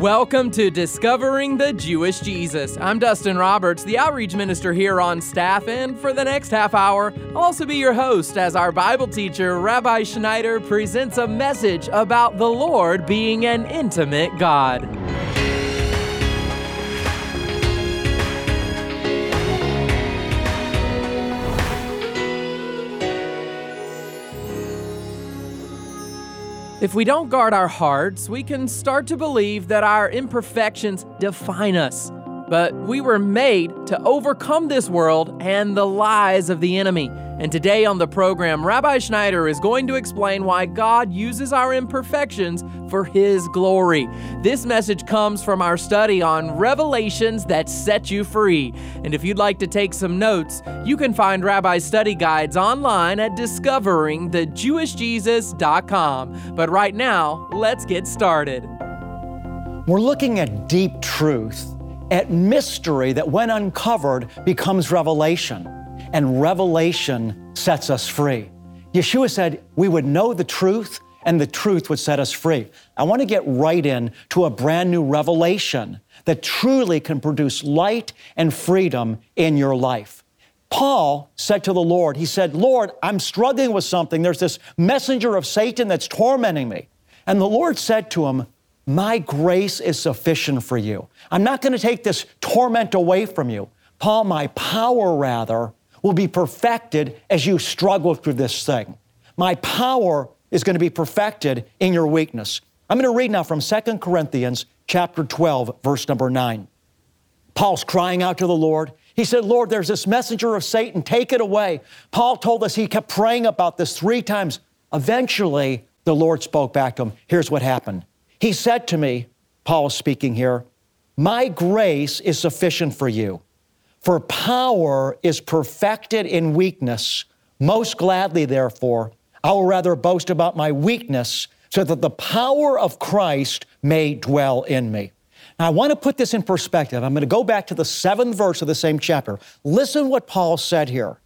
Welcome to Discovering the Jewish Jesus. I'm Dustin Roberts, the outreach minister here on staff, and for the next half hour, I'll also be your host as our Bible teacher, Rabbi Schneider, presents a message about the Lord being an intimate God. If we don't guard our hearts, we can start to believe that our imperfections define us. But we were made to overcome this world and the lies of the enemy. And today on the program, Rabbi Schneider is going to explain why God uses our imperfections for His glory. This message comes from our study on Revelations That Set You Free. And if you'd like to take some notes, you can find Rabbi's study guides online at discoveringthejewishjesus.com. But right now, let's get started. We're looking at deep truth, at mystery that when uncovered becomes revelation, and revelation sets us free. Yeshua said we would know the truth and the truth would set us free. I want to get right in to a brand new revelation that truly can produce light and freedom in your life. Paul said to the Lord, he said, "Lord, I'm struggling with something. There's this messenger of Satan that's tormenting me." And the Lord said to him, "My grace is sufficient for you. I'm not going to take this torment away from you. Paul, my power, rather, will be perfected as you struggle through this thing. My power is going to be perfected in your weakness." I'm going to read now from 2 Corinthians chapter 12, verse number 9. Paul's crying out to the Lord. He said, "Lord, there's this messenger of Satan. Take it away." Paul told us he kept praying about this 3 times. Eventually, the Lord spoke back to him. Here's what happened. He said to me, Paul is speaking here, "My grace is sufficient for you, for power is perfected in weakness. Most gladly, therefore, I will rather boast about my weakness so that the power of Christ may dwell in me." Now, I want to put this in perspective. I'm going to go back to the 7th verse of the same chapter. Listen what Paul said here.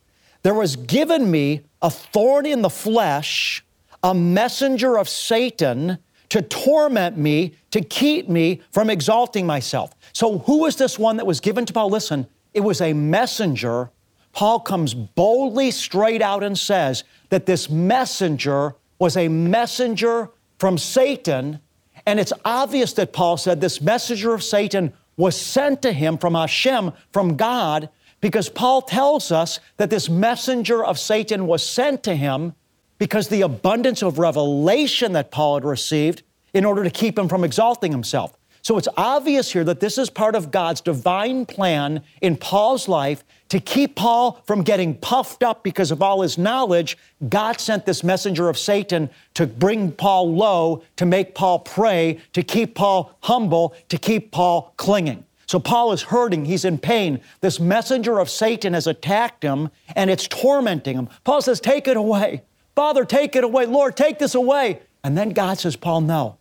"There was given me a thorn in the flesh, a messenger of Satan, to torment me, to keep me from exalting myself." So who was this one that was given to Paul? Listen, it was a messenger. Paul comes boldly straight out and says that this messenger was a messenger from Satan. And it's obvious that Paul said this messenger of Satan was sent to him from Hashem, from God, because Paul tells us that this messenger of Satan was sent to him because the abundance of revelation that Paul had received in order to keep him from exalting himself. So it's obvious here that this is part of God's divine plan in Paul's life to keep Paul from getting puffed up because of all his knowledge. God sent this messenger of Satan to bring Paul low, to make Paul pray, to keep Paul humble, to keep Paul clinging. So Paul is hurting, he's in pain. This messenger of Satan has attacked him and it's tormenting him. Paul says, "Take it away. Father, take it away. Lord, take this away." And then God says, "Paul, no,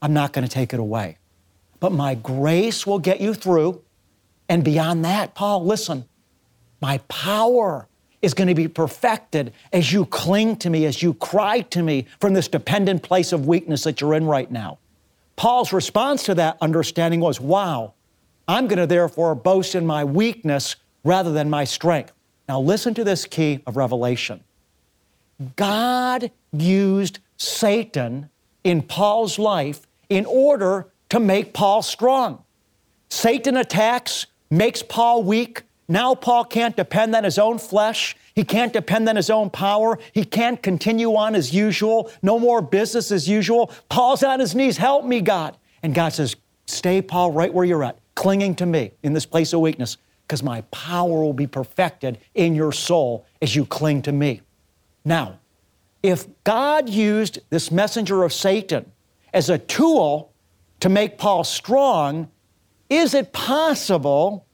I'm not going to take it away. But my grace will get you through. And beyond that, Paul, listen, my power is going to be perfected as you cling to me, as you cry to me from this dependent place of weakness that you're in right now." Paul's response to that understanding was, "Wow, I'm going to therefore boast in my weakness rather than my strength." Now listen to this key of revelation. God used Satan in Paul's life in order to make Paul strong. Satan attacks, makes Paul weak. Now Paul can't depend on his own flesh. He can't depend on his own power. He can't continue on as usual. No more business as usual. Paul's on his knees, "Help me, God." And God says, "Stay, Paul, right where you're at, clinging to me in this place of weakness, because my power will be perfected in your soul as you cling to me." Now, if God used this messenger of Satan as a tool to make Paul strong, is it possible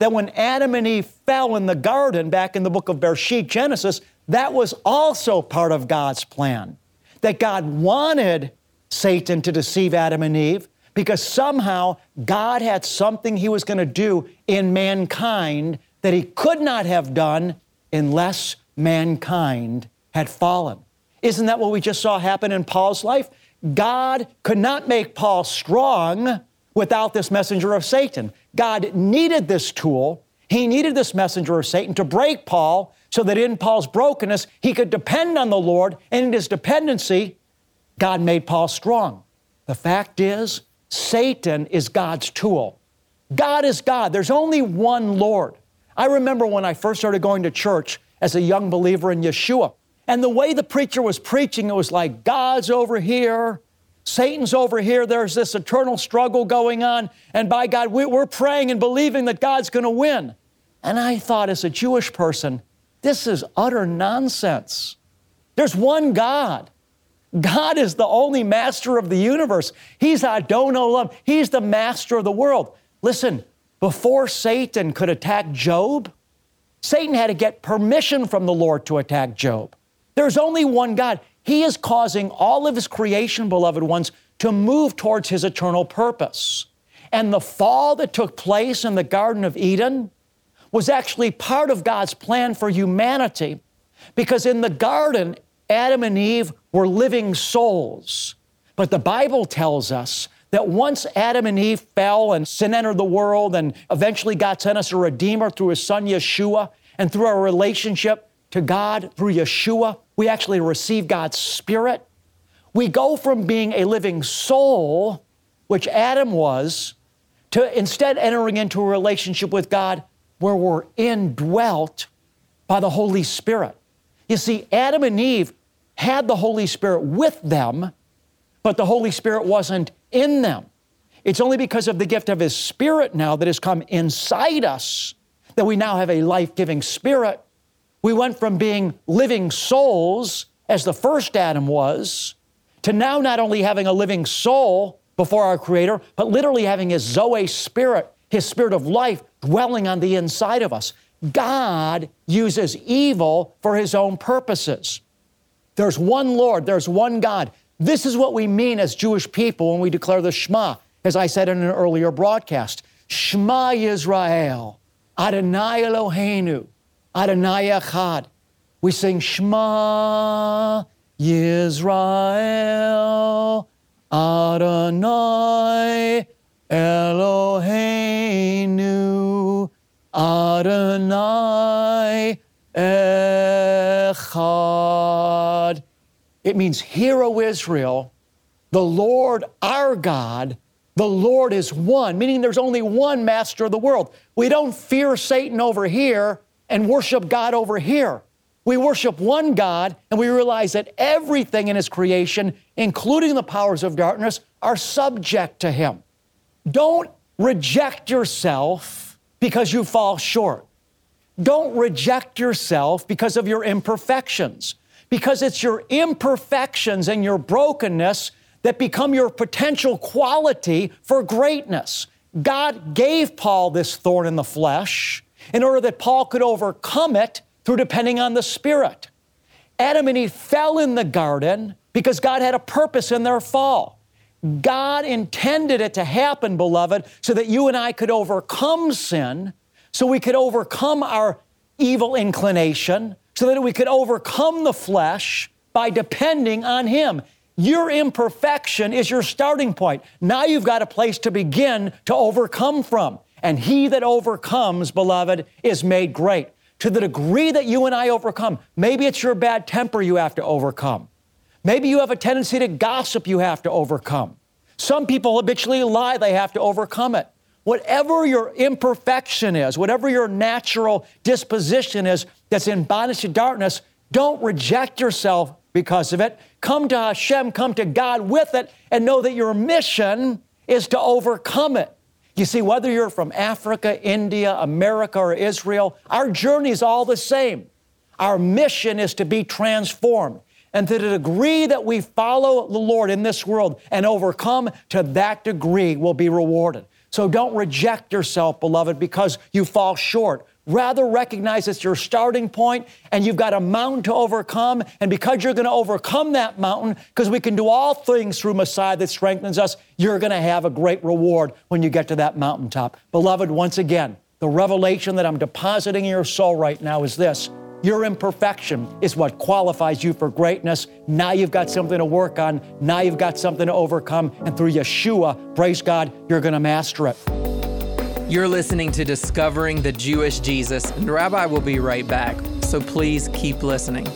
that when Adam and Eve fell in the garden back in the book of Bereshit, Genesis, that was also part of God's plan? That God wanted Satan to deceive Adam and Eve because somehow God had something He was going to do in mankind that He could not have done unless mankind had fallen. Isn't that what we just saw happen in Paul's life? God could not make Paul strong without this messenger of Satan. God needed this tool. He needed this messenger of Satan to break Paul so that in Paul's brokenness, he could depend on the Lord, and in his dependency, God made Paul strong. The fact is, Satan is God's tool. God is God. There's only one Lord. I remember when I first started going to church as a young believer in Yeshua, and the way the preacher was preaching, it was like, God's over here, Satan's over here, there's this eternal struggle going on, and by God, we're praying and believing that God's going to win. And I thought, as a Jewish person, this is utter nonsense. There's one God. God is the only master of the universe. He's Adon Olam. He's the master of the world. Listen, before Satan could attack Job, Satan had to get permission from the Lord to attack Job. There's only one God. He is causing all of his creation, beloved ones, to move towards his eternal purpose. And the fall that took place in the Garden of Eden was actually part of God's plan for humanity, because in the garden, Adam and Eve were living souls. But the Bible tells us that once Adam and Eve fell and sin entered the world, and eventually God sent us a Redeemer through His Son, Yeshua, and through our relationship to God through Yeshua, we actually receive God's Spirit. We go from being a living soul, which Adam was, to instead entering into a relationship with God where we're indwelt by the Holy Spirit. You see, Adam and Eve had the Holy Spirit with them, but the Holy Spirit wasn't in them. It's only because of the gift of His Spirit now that has come inside us that we now have a life-giving Spirit. We went from being living souls, as the first Adam was, to now not only having a living soul before our Creator, but literally having His Zoe Spirit, His Spirit of life, dwelling on the inside of us. God uses evil for His own purposes. There's one Lord, there's one God. This is what we mean as Jewish people when we declare the Shema, as I said in an earlier broadcast. Shema Yisrael, Adonai Eloheinu, Adonai Echad. We sing Shema Yisrael, Adonai Eloheinu, Adonai Echad. It means, hear, O Israel, the Lord our God, the Lord is one, meaning there's only one master of the world. We don't fear Satan over here and worship God over here. We worship one God, and we realize that everything in His creation, including the powers of darkness, are subject to Him. Don't reject yourself because you fall short. Don't reject yourself because of your imperfections, because it's your imperfections and your brokenness that become your potential quality for greatness. God gave Paul this thorn in the flesh in order that Paul could overcome it through depending on the Spirit. Adam and Eve fell in the garden because God had a purpose in their fall. God intended it to happen, beloved, so that you and I could overcome sin, so we could overcome our evil inclination, so that we could overcome the flesh by depending on Him. Your imperfection is your starting point. Now you've got a place to begin to overcome from. And he that overcomes, beloved, is made great. To the degree that you and I overcome, maybe it's your bad temper you have to overcome. Maybe you have a tendency to gossip you have to overcome. Some people habitually lie, they have to overcome it. Whatever your imperfection is, whatever your natural disposition is that's in bondage to darkness, don't reject yourself because of it. Come to Hashem, come to God with it, and know that your mission is to overcome it. You see, whether you're from Africa, India, America, or Israel, our journey is all the same. Our mission is to be transformed. And to the degree that we follow the Lord in this world and overcome, to that degree we'll be rewarded. So don't reject yourself, beloved, because you fall short. Rather, recognize it's your starting point, and you've got a mountain to overcome. And because you're going to overcome that mountain, because we can do all things through Messiah that strengthens us, you're going to have a great reward when you get to that mountaintop. Beloved, once again, the revelation that I'm depositing in your soul right now is this. Your imperfection is what qualifies you for greatness. Now you've got something to work on. Now you've got something to overcome. And through Yeshua, praise God, you're going to master it. You're listening to Discovering the Jewish Jesus, and Rabbi will be right back. So please keep listening.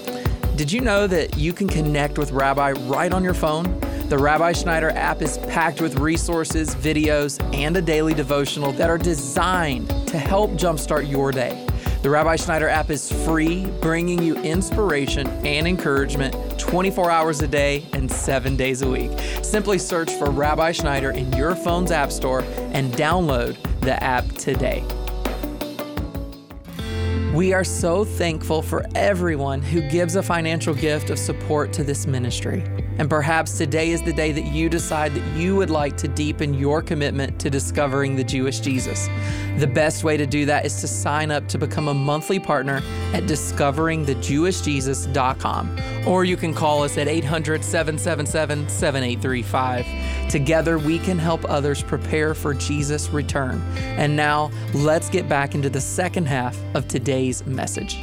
Did you know that you can connect with Rabbi right on your phone? The Rabbi Schneider app is packed with resources, videos, and a daily devotional that are designed to help jumpstart your day. The Rabbi Schneider app is free, bringing you inspiration and encouragement 24 hours a day and 7 days a week. Simply search for Rabbi Schneider in your phone's app store and download the app today. We are so thankful for everyone who gives a financial gift of support to this ministry. And perhaps today is the day that you decide that you would like to deepen your commitment to discovering the Jewish Jesus. The best way to do that is to sign up to become a monthly partner at discoveringthejewishjesus.com, or you can call us at 800-777-7835. Together, we can help others prepare for Jesus' return. And now, let's get back into the second half of today's message.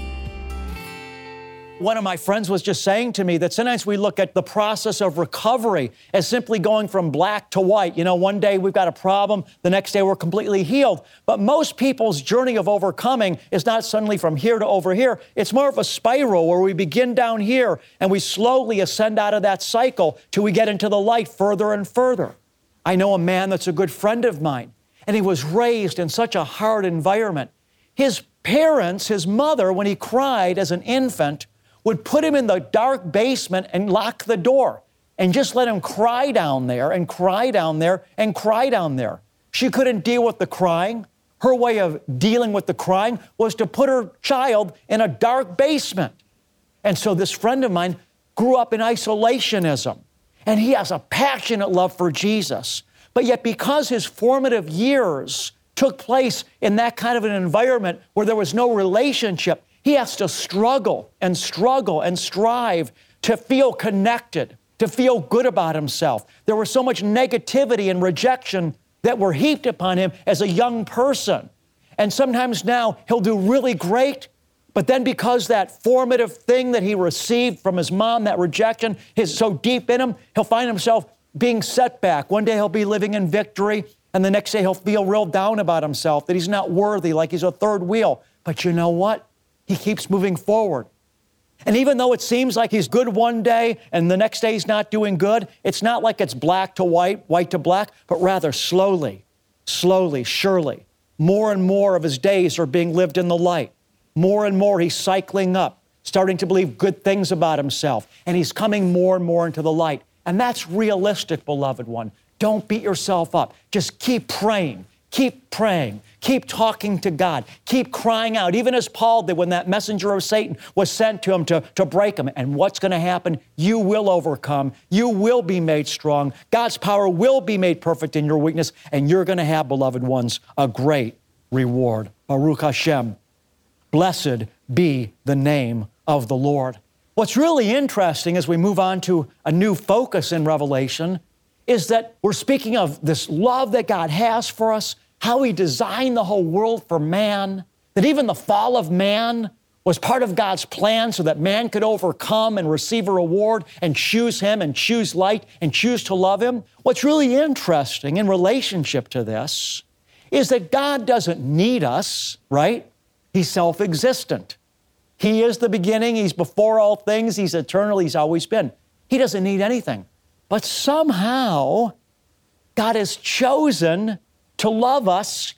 One of my friends was just saying to me that sometimes we look at the process of recovery as simply going from black to white. You know, one day we've got a problem, the next day we're completely healed. But most people's journey of overcoming is not suddenly from here to over here. It's more of a spiral where we begin down here and we slowly ascend out of that cycle till we get into the light further and further. I know a man that's a good friend of mine, and he was raised in such a hard environment. His parents, his mother, when he cried as an infant, would put him in the dark basement and lock the door and just let him cry down there and cry down there and cry down there. She couldn't deal with the crying. Her way of dealing with the crying was to put her child in a dark basement. And so this friend of mine grew up in isolationism, and he has a passionate love for Jesus. But yet because his formative years took place in that kind of an environment where there was no relationship, he has to struggle and strive to feel connected, to feel good about himself. There was so much negativity and rejection that were heaped upon him as a young person. And sometimes now he'll do really great, but then because that formative thing that he received from his mom, that rejection, is so deep in him, he'll find himself being set back. One day he'll be living in victory, and the next day he'll feel real down about himself, that he's not worthy, like he's a third wheel. But you know what? He keeps moving forward. And even though it seems like he's good one day and the next day he's not doing good, it's not like it's black to white, white to black, but rather slowly, surely, more and more of his days are being lived in the light. More and more he's cycling up, starting to believe good things about himself, and he's coming more and more into the light. And that's realistic, beloved one. Don't beat yourself up. Just keep praying, keep talking to God, keep crying out, even as Paul did when that messenger of Satan was sent to him to break him. And what's going to happen? You will overcome. You will be made strong. God's power will be made perfect in your weakness, and you're going to have, beloved ones, a great reward. Baruch Hashem. Blessed be the name of the Lord. What's really interesting as we move on to a new focus in Revelation is that we're speaking of this love that God has for us, how He designed the whole world for man, that even the fall of man was part of God's plan so that man could overcome and receive a reward and choose Him and choose light and choose to love Him. What's really interesting in relationship to this is that God doesn't need us, right? He's self-existent. He is the beginning. He's before all things. He's eternal. He's always been. He doesn't need anything. But somehow, God has chosen to love us,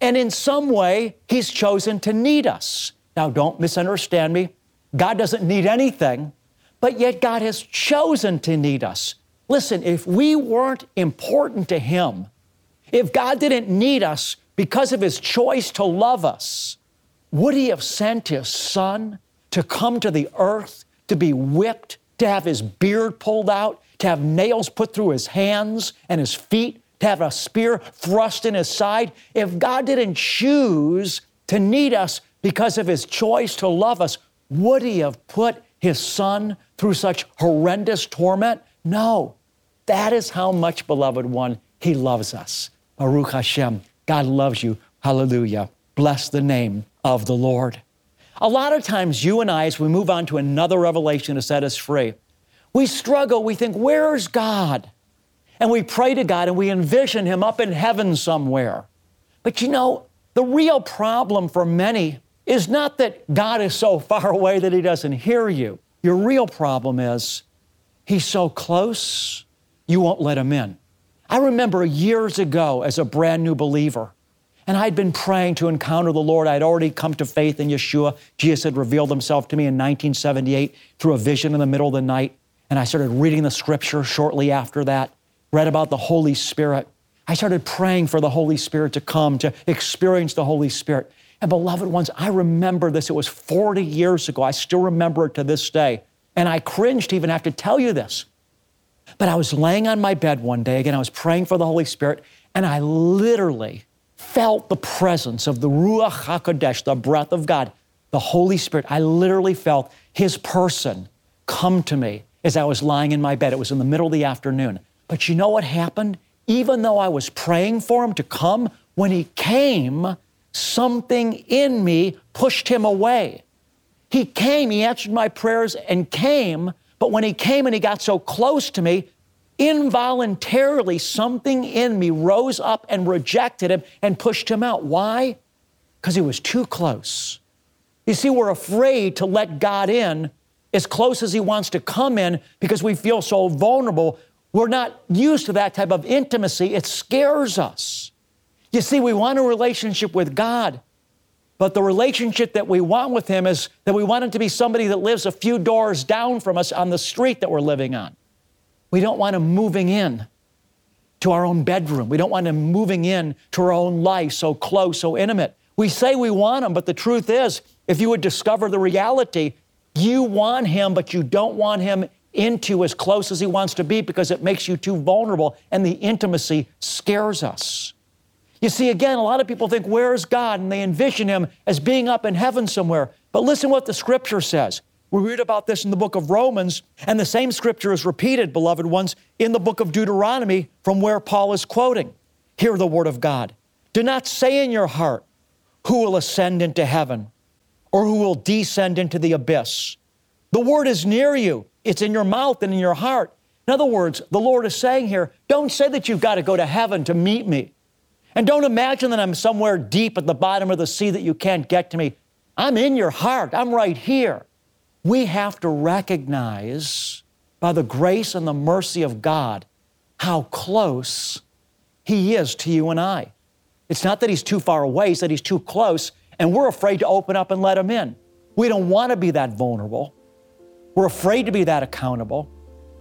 and in some way, He's chosen to need us. Now, don't misunderstand me. God doesn't need anything, but yet God has chosen to need us. Listen, if we weren't important to Him, if God didn't need us because of His choice to love us, would He have sent His Son to come to the earth, to be whipped, to have His beard pulled out, to have nails put through His hands and His feet, to have a spear thrust in His side? If God didn't choose to need us because of His choice to love us, would He have put His Son through such horrendous torment? No. That is how much, beloved one, He loves us. Baruch Hashem. God loves you. Hallelujah. Bless the name of the Lord. A lot of times you and I, as we move on to another revelation to set us free, we struggle, we think, where's God? And we pray to God and we envision Him up in heaven somewhere. But you know, the real problem for many is not that God is so far away that He doesn't hear you. Your real problem is He's so close, you won't let Him in. I remember years ago as a brand new believer, and I'd been praying to encounter the Lord. I'd already come to faith in Yeshua. Jesus had revealed Himself to me in 1978 through a vision in the middle of the night. And I started reading the scripture shortly after that, read about the Holy Spirit. I started praying for the Holy Spirit to come, to experience the Holy Spirit. And beloved ones, I remember this. It was 40 years ago. I still remember it to this day. And I cringe to even have to tell you this. But I was laying on my bed one day, again, I was praying for the Holy Spirit, and I literally felt the presence of the Ruach HaKodesh, the breath of God, the Holy Spirit. I literally felt His person come to me as I was lying in my bed. It was in the middle of the afternoon. But you know what happened? Even though I was praying for Him to come, when He came, something in me pushed Him away. He came, He answered my prayers and came, but when He came and He got so close to me, involuntarily, something in me rose up and rejected Him and pushed Him out. Why? Because He was too close. You see, we're afraid to let God in as close as He wants to come in because we feel so vulnerable. We're not used to that type of intimacy. It scares us. You see, we want a relationship with God, but the relationship that we want with Him is that we want Him to be somebody that lives a few doors down from us on the street that we're living on. We don't want Him moving in to our own bedroom. We don't want Him moving in to our own life, so close, so intimate. We say we want Him, but the truth is, if you would discover the reality, you want Him, but you don't want Him into as close as He wants to be because it makes you too vulnerable and the intimacy scares us. You see, again, a lot of people think, where is God? And they envision Him as being up in heaven somewhere. But listen what the scripture says. We read about this in the book of Romans, and the same scripture is repeated, beloved ones, in the book of Deuteronomy from where Paul is quoting. Hear the word of God. Do not say in your heart, who will ascend into heaven or who will descend into the abyss. The word is near you. It's in your mouth and in your heart. In other words, the Lord is saying here, don't say that you've got to go to heaven to meet me. And don't imagine that I'm somewhere deep at the bottom of the sea that you can't get to me. I'm in your heart. I'm right here. We have to recognize by the grace and the mercy of God how close He is to you and I. It's not that He's too far away, it's that He's too close, and we're afraid to open up and let Him in. We don't want to be that vulnerable. We're afraid to be that accountable.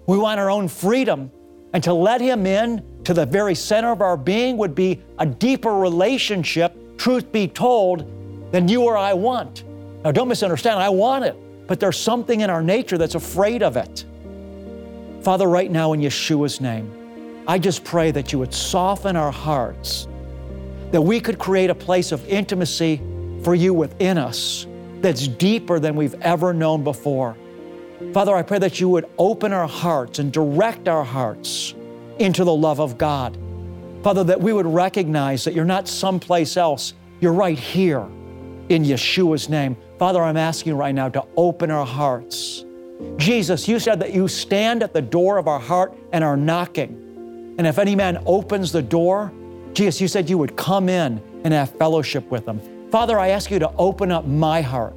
We want our own freedom, and to let Him in to the very center of our being would be a deeper relationship, truth be told, than you or I want. Now, don't misunderstand, I want it. But there's something in our nature that's afraid of it. Father, right now in Yeshua's name, I just pray that you would soften our hearts, that we could create a place of intimacy for you within us that's deeper than we've ever known before. Father, I pray that you would open our hearts and direct our hearts into the love of God. Father, that we would recognize that you're not someplace else, you're right here in Yeshua's name. Father, I'm asking right now to open our hearts. Jesus, you said that you stand at the door of our heart and are knocking. And if any man opens the door, Jesus, you said you would come in and have fellowship with him. Father, I ask you to open up my heart.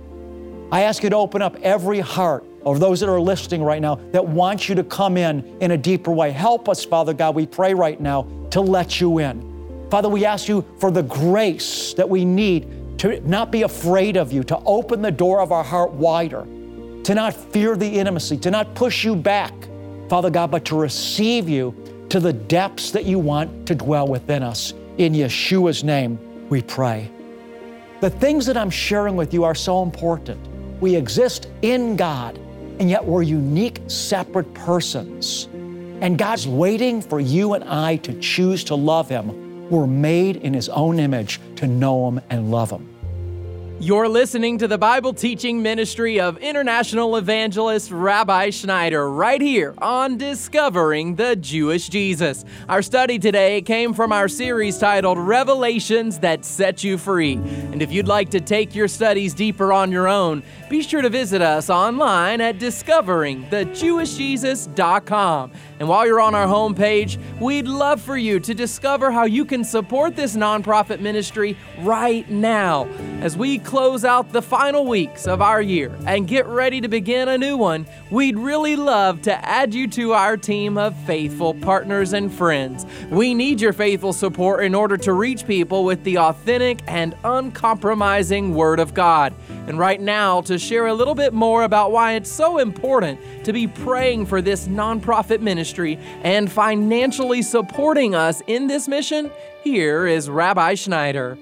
I ask you to open up every heart of those that are listening right now that want you to come in a deeper way. Help us, Father God, we pray right now to let you in. Father, we ask you for the grace that we need to not be afraid of you, to open the door of our heart wider, to not fear the intimacy, to not push you back, Father God, but to receive you to the depths that you want to dwell within us. In Yeshua's name, we pray. The things that I'm sharing with you are so important. We exist in God, and yet we're unique, separate persons. And God's waiting for you and I to choose to love Him. We're made in His own image to know Him and love Him. You're listening to the Bible teaching ministry of international evangelist Rabbi Schneider right here on Discovering the Jewish Jesus. Our study today came from our series titled Revelations That Set You Free. And if you'd like to take your studies deeper on your own, be sure to visit us online at discoveringthejewishjesus.com. And while you're on our homepage, we'd love for you to discover how you can support this nonprofit ministry right now as we close out the final weeks of our year and get ready to begin a new one. We'd really love to add you to our team of faithful partners and friends. We need your faithful support in order to reach people with the authentic and uncompromising Word of God. And right now, to share a little bit more about why it's so important to be praying for this nonprofit ministry and financially supporting us in this mission, here is Rabbi Schneider.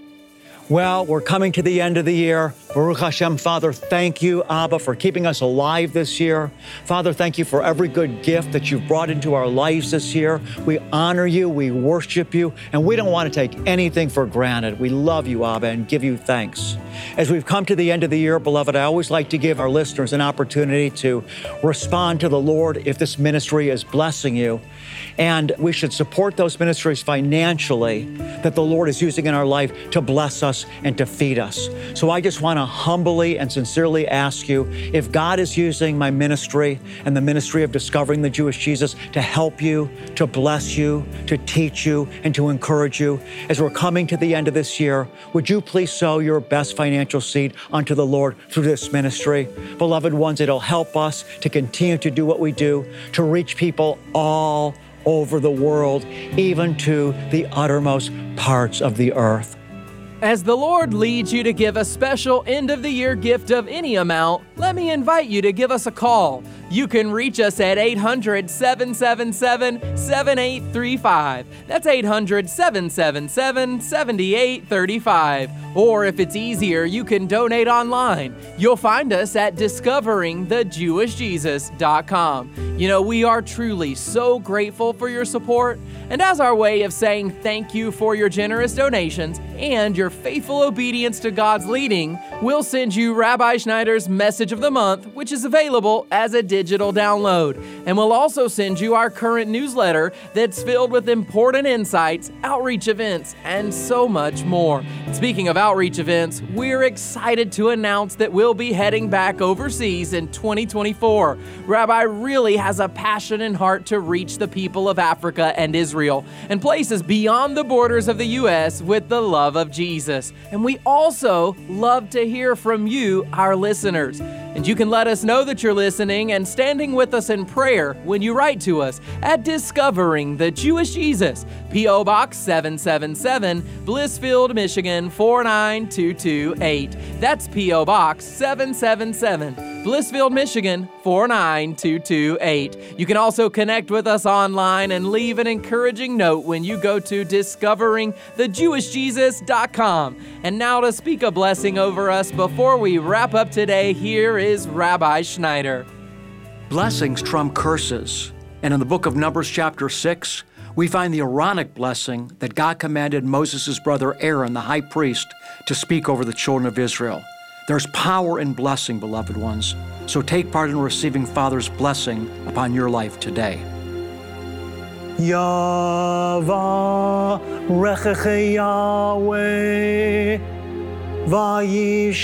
Well, we're coming to the end of the year. Baruch Hashem, Father, thank you, Abba, for keeping us alive this year. Father, thank you for every good gift that you've brought into our lives this year. We honor you, we worship you, and we don't want to take anything for granted. We love you, Abba, and give you thanks. As we've come to the end of the year, beloved, I always like to give our listeners an opportunity to respond to the Lord if this ministry is blessing you. And we should support those ministries financially that the Lord is using in our life to bless us and to feed us. So I just want to humbly and sincerely ask you, if God is using my ministry and the ministry of Discovering the Jewish Jesus to help you, to bless you, to teach you, and to encourage you, as we're coming to the end of this year, would you please sow your best financial seed unto the Lord through this ministry? Beloved ones, it'll help us to continue to do what we do, to reach people all over the world, even to the uttermost parts of the earth. As the Lord leads you to give a special end-of-the-year gift of any amount, let me invite you to give us a call. You can reach us at 800-777-7835. That's 800-777-7835. Or if it's easier, you can donate online. You'll find us at discoveringthejewishjesus.com. You know, we are truly so grateful for your support. And as our way of saying thank you for your generous donations and your faithful obedience to God's leading, we'll send you Rabbi Schneider's Message of the Month, which is available as a digital download. And we'll also send you our current newsletter that's filled with important insights, outreach events, and so much more. Speaking of outreach events, we're excited to announce that we'll be heading back overseas in 2024. Rabbi really has a passion and heart to reach the people of Africa and Israel and places beyond the borders of the U.S. with the love of Jesus. And we also love to hear from you, our listeners. And you can let us know that you're listening and standing with us in prayer when you write to us at Discovering the Jewish Jesus, P.O. Box 777, Blissfield, Michigan 49228. That's P.O. Box 777, Blissfield, Michigan 49228. You can also connect with us online and leave an encouraging note when you go to discoveringthejewishjesus.com. And now to speak a blessing over us before we wrap up today, here is Rabbi Schneider. Blessings trump curses. And in the book of Numbers chapter 6, we find the Aaronic blessing that God commanded Moses' brother Aaron, the high priest, to speak over the children of Israel. There's power in blessing, beloved ones. So take part in receiving Father's blessing upon your life today. Yavarechecha Yahweh, Vayishmarecha,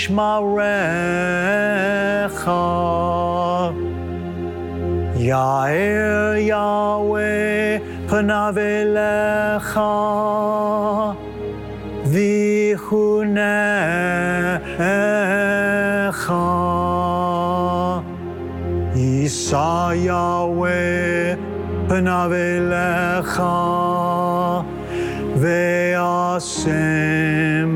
Yair Yahweh, Panav Elecha, Vihunecha, Yisa Yahweh, Panav Elecha, Ve'asem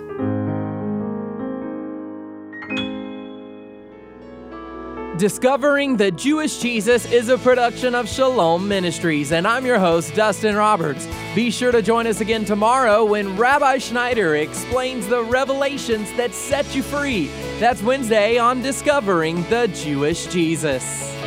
Discovering the Jewish Jesus is a production of Shalom Ministries, and I'm your host, Dustin Roberts. Be sure to join us again tomorrow when Rabbi Schneider explains the revelations that set you free. That's Wednesday on Discovering the Jewish Jesus.